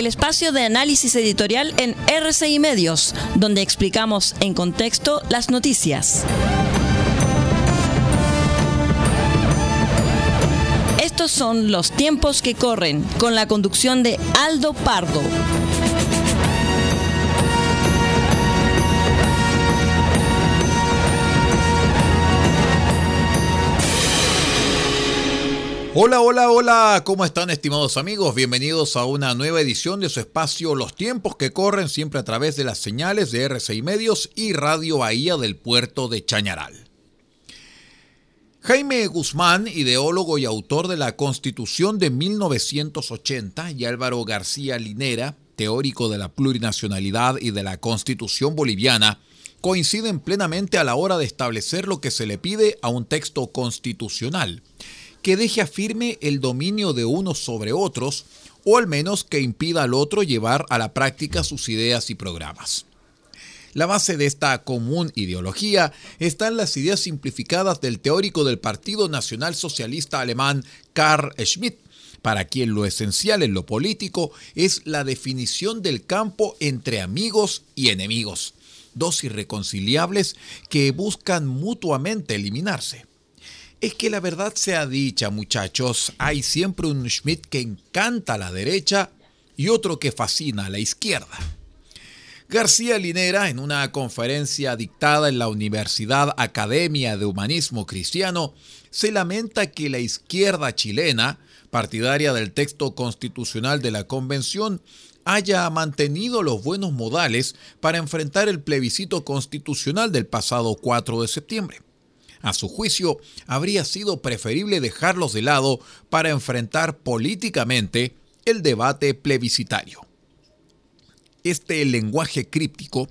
el espacio de análisis editorial en RCI Medios, donde explicamos en contexto las noticias. Estos son los tiempos que corren, con la conducción de Aldo Pardo. Hola, hola, hola, ¿cómo están, estimados amigos? Bienvenidos a una nueva edición de su espacio Los Tiempos que Corren, siempre a través de las señales de RCI Medios y Radio Bahía del Puerto de Chañaral. Jaime Guzmán, ideólogo y autor de la Constitución de 1980, y Álvaro García Linera, teórico de la plurinacionalidad y de la Constitución boliviana, coinciden plenamente a la hora de establecer lo que se le pide a un texto constitucional, que deje firme el dominio de unos sobre otros, o al menos que impida al otro llevar a la práctica sus ideas y programas. La base de esta común ideología están las ideas simplificadas del teórico del Partido Nacional Socialista Alemán Carl Schmitt, para quien lo esencial en lo político es la definición del campo entre amigos y enemigos, dos irreconciliables que buscan mutuamente eliminarse. Es que la verdad sea dicha, muchachos, hay siempre un Schmitt que encanta a la derecha y otro que fascina a la izquierda. García Linera, en una conferencia dictada en la Universidad Academia de Humanismo Cristiano, se lamenta que la izquierda chilena, partidaria del texto constitucional de la Convención, haya mantenido los buenos modales para enfrentar el plebiscito constitucional del pasado 4 de septiembre. A su juicio, habría sido preferible dejarlos de lado para enfrentar políticamente el debate plebiscitario. Este lenguaje críptico,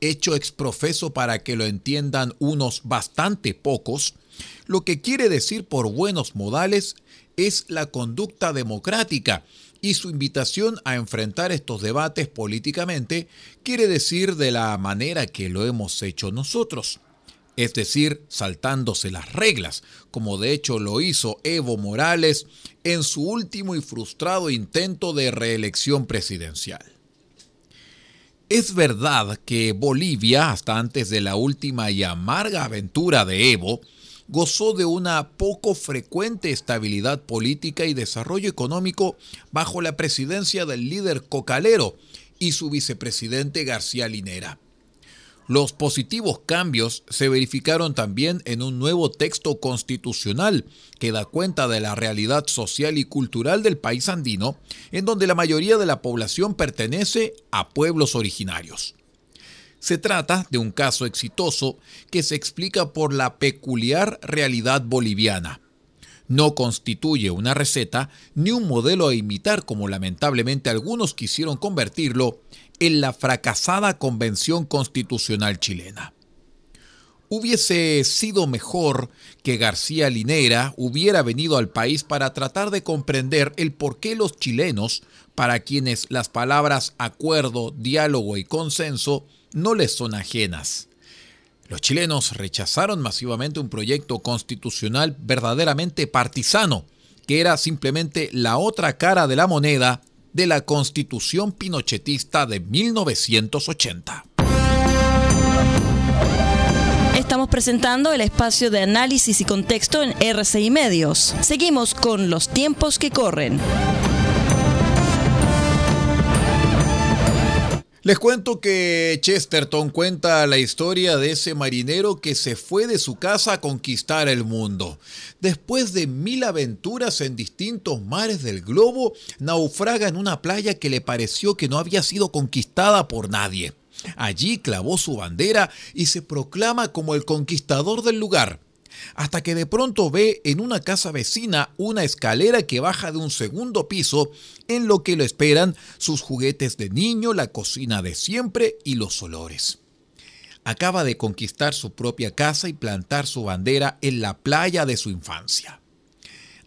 hecho exprofeso para que lo entiendan unos bastante pocos, lo que quiere decir por buenos modales es la conducta democrática, y su invitación a enfrentar estos debates políticamente quiere decir de la manera que lo hemos hecho nosotros. Es decir, saltándose las reglas, como de hecho lo hizo Evo Morales en su último y frustrado intento de reelección presidencial. Es verdad que Bolivia, hasta antes de la última y amarga aventura de Evo, gozó de una poco frecuente estabilidad política y desarrollo económico bajo la presidencia del líder Cocalero y su vicepresidente García Linera. Los positivos cambios se verificaron también en un nuevo texto constitucional que da cuenta de la realidad social y cultural del país andino, en donde la mayoría de la población pertenece a pueblos originarios. Se trata de un caso exitoso que se explica por la peculiar realidad boliviana. No constituye una receta ni un modelo a imitar, como lamentablemente algunos quisieron convertirlo en la fracasada Convención Constitucional chilena. Hubiese sido mejor que García Linera hubiera venido al país para tratar de comprender el por qué los chilenos, para quienes las palabras acuerdo, diálogo y consenso no les son ajenas. Los chilenos rechazaron masivamente un proyecto constitucional verdaderamente partisano, que era simplemente la otra cara de la moneda de la Constitución pinochetista de 1980. Estamos presentando el espacio de análisis y contexto en RCI Medios. Seguimos con los tiempos que corren. Les cuento que Chesterton cuenta la historia de ese marinero que se fue de su casa a conquistar el mundo. Después de 1000 aventuras en distintos mares del globo, naufraga en una playa que le pareció que no había sido conquistada por nadie. Allí clavó su bandera y se proclama como el conquistador del lugar, hasta que de pronto ve en una casa vecina una escalera que baja de un segundo piso, en lo que lo esperan sus juguetes de niño, la cocina de siempre y los olores. Acaba de conquistar su propia casa y plantar su bandera en la playa de su infancia.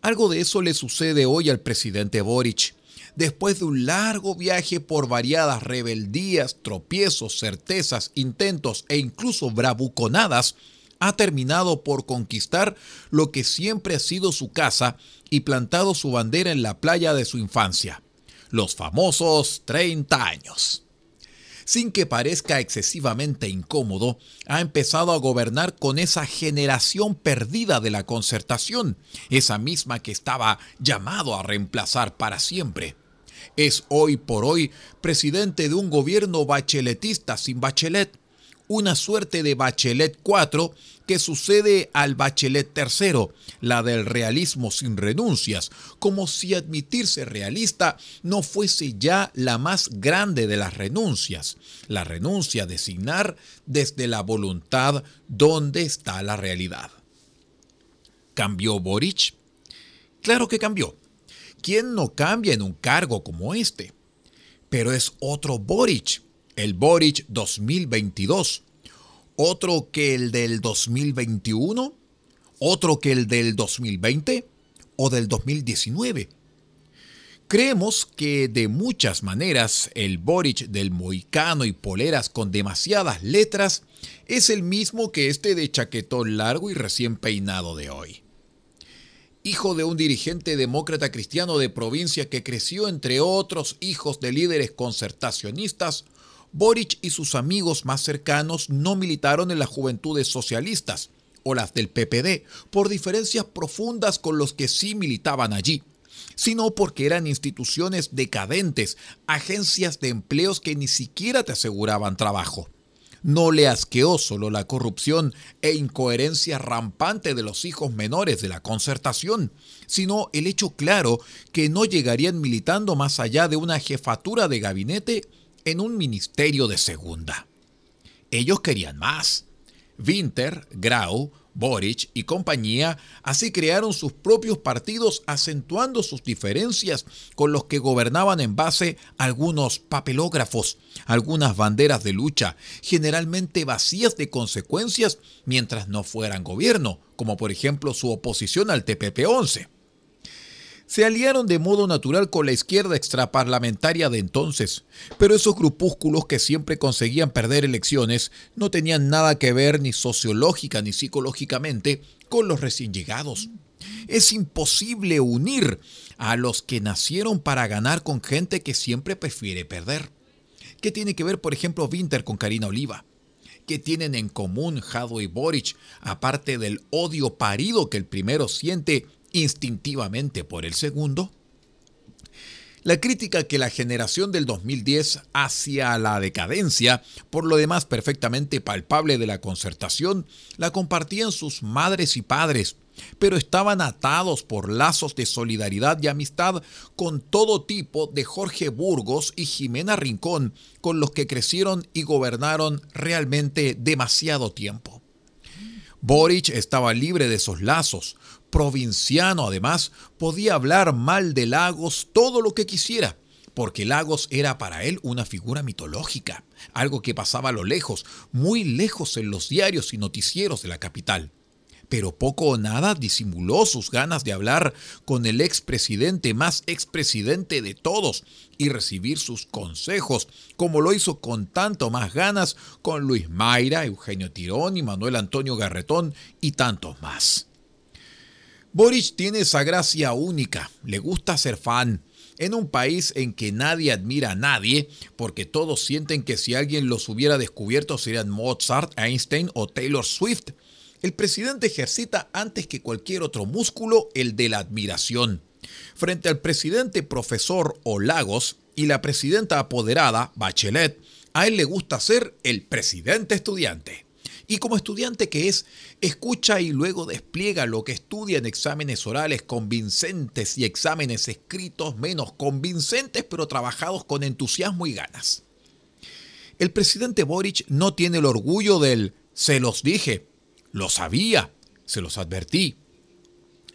Algo de eso le sucede hoy al presidente Boric. Después de un largo viaje por variadas rebeldías, tropiezos, certezas, intentos e incluso bravuconadas, ha terminado por conquistar lo que siempre ha sido su casa y plantado su bandera en la playa de su infancia, los famosos 30 años. Sin que parezca excesivamente incómodo, ha empezado a gobernar con esa generación perdida de la concertación, esa misma que estaba llamado a reemplazar para siempre. Es hoy por hoy presidente de un gobierno bacheletista sin Bachelet, una suerte de Bachelet 4 que sucede al Bachelet III, la del realismo sin renuncias, como si admitirse realista no fuese ya la más grande de las renuncias, la renuncia a designar desde la voluntad donde está la realidad. ¿Cambió Boric? Claro que cambió. ¿Quién no cambia en un cargo como este? Pero es otro Boric, el Boric 2022. ¿Otro que el del 2021? ¿Otro que el del 2020? ¿O del 2019? Creemos que de muchas maneras el Boric del mohicano y poleras con demasiadas letras es el mismo que este de chaquetón largo y recién peinado de hoy. Hijo de un dirigente demócrata cristiano de provincia que creció entre otros hijos de líderes concertacionistas, Boric y sus amigos más cercanos no militaron en las juventudes socialistas o las del PPD por diferencias profundas con los que sí militaban allí, sino porque eran instituciones decadentes, agencias de empleos que ni siquiera te aseguraban trabajo. No le asqueó solo la corrupción e incoherencia rampante de los hijos menores de la concertación, sino el hecho claro que no llegarían militando más allá de una jefatura de gabinete en un ministerio de segunda. Ellos querían más. Winter, Grau, Boric y compañía así crearon sus propios partidos acentuando sus diferencias con los que gobernaban en base a algunos papelógrafos, algunas banderas de lucha, generalmente vacías de consecuencias mientras no fueran gobierno, como por ejemplo su oposición al TPP-11. Se aliaron de modo natural con la izquierda extraparlamentaria de entonces, pero esos grupúsculos que siempre conseguían perder elecciones no tenían nada que ver ni sociológica ni psicológicamente con los recién llegados. Es imposible unir a los que nacieron para ganar con gente que siempre prefiere perder. ¿Qué tiene que ver, por ejemplo, Winter con Karina Oliva? ¿Qué tienen en común Jadue y Boric, aparte del odio parido que el primero siente instintivamente por el segundo? La crítica que la generación del 2010 hacia la decadencia, por lo demás perfectamente palpable de la concertación, la compartían sus madres y padres, pero estaban atados por lazos de solidaridad y amistad con todo tipo de Jorge Burgos y Jimena Rincón, con los que crecieron y gobernaron realmente demasiado tiempo. Boric estaba libre de esos lazos. Provinciano, además, podía hablar mal de Lagos todo lo que quisiera, porque Lagos era para él una figura mitológica, algo que pasaba a lo lejos, muy lejos en los diarios y noticieros de la capital. Pero poco o nada disimuló sus ganas de hablar con el expresidente más expresidente de todos y recibir sus consejos, como lo hizo con tanto más ganas con Luis Maira, Eugenio Tirón y Manuel Antonio Garretón y tantos más. Boric tiene esa gracia única, le gusta ser fan, en un país en que nadie admira a nadie, porque todos sienten que si alguien los hubiera descubierto serían Mozart, Einstein o Taylor Swift. El presidente ejercita antes que cualquier otro músculo el de la admiración. Frente al presidente profesor o Lagos y la presidenta apoderada, Bachelet, a él le gusta ser el presidente estudiante. Y como estudiante que es, escucha y luego despliega lo que estudia en exámenes orales convincentes y exámenes escritos menos convincentes, pero trabajados con entusiasmo y ganas. El presidente Boric no tiene el orgullo del «se los dije», «lo sabía», «se los advertí».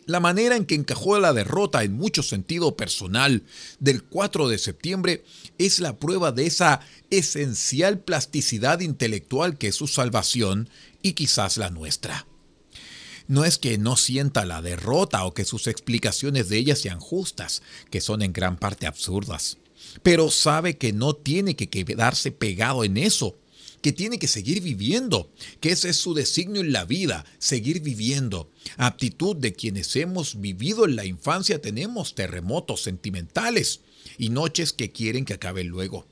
La manera en que encajó la derrota en mucho sentido personal del 4 de septiembre es la prueba de esa esencial plasticidad intelectual que es su salvación y quizás la nuestra. No es que no sienta la derrota o que sus explicaciones de ella sean justas, que son en gran parte absurdas, pero sabe que no tiene que quedarse pegado en eso, que tiene que seguir viviendo, que ese es su designio en la vida, seguir viviendo. Aptitud de quienes hemos vivido en la infancia, tenemos terremotos sentimentales y noches que quieren que acaben luego.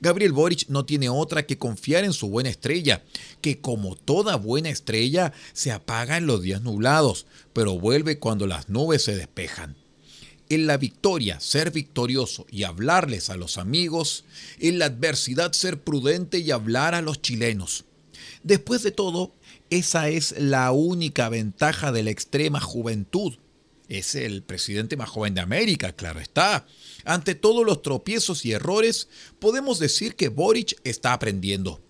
Gabriel Boric no tiene otra que confiar en su buena estrella, que como toda buena estrella se apaga en los días nublados, pero vuelve cuando las nubes se despejan. En la victoria, ser victorioso y hablarles a los amigos. En la adversidad, ser prudente y hablar a los chilenos. Después de todo, esa es la única ventaja de la extrema juventud. Es el presidente más joven de América, claro está. Ante todos los tropiezos y errores, podemos decir que Boric está aprendiendo.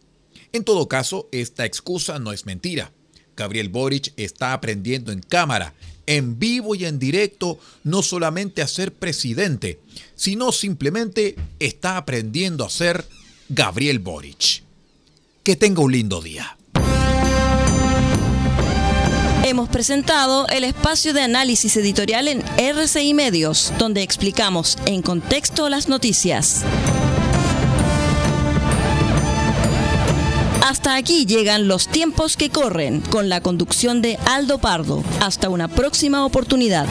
En todo caso, esta excusa no es mentira. Gabriel Boric está aprendiendo en cámara, en vivo y en directo, no solamente a ser presidente, sino simplemente está aprendiendo a ser Gabriel Boric. Que tenga un lindo día. Hemos presentado el espacio de análisis editorial en RCI Medios, donde explicamos en contexto las noticias. Hasta aquí llegan los tiempos que corren, con la conducción de Aldo Pardo. Hasta una próxima oportunidad.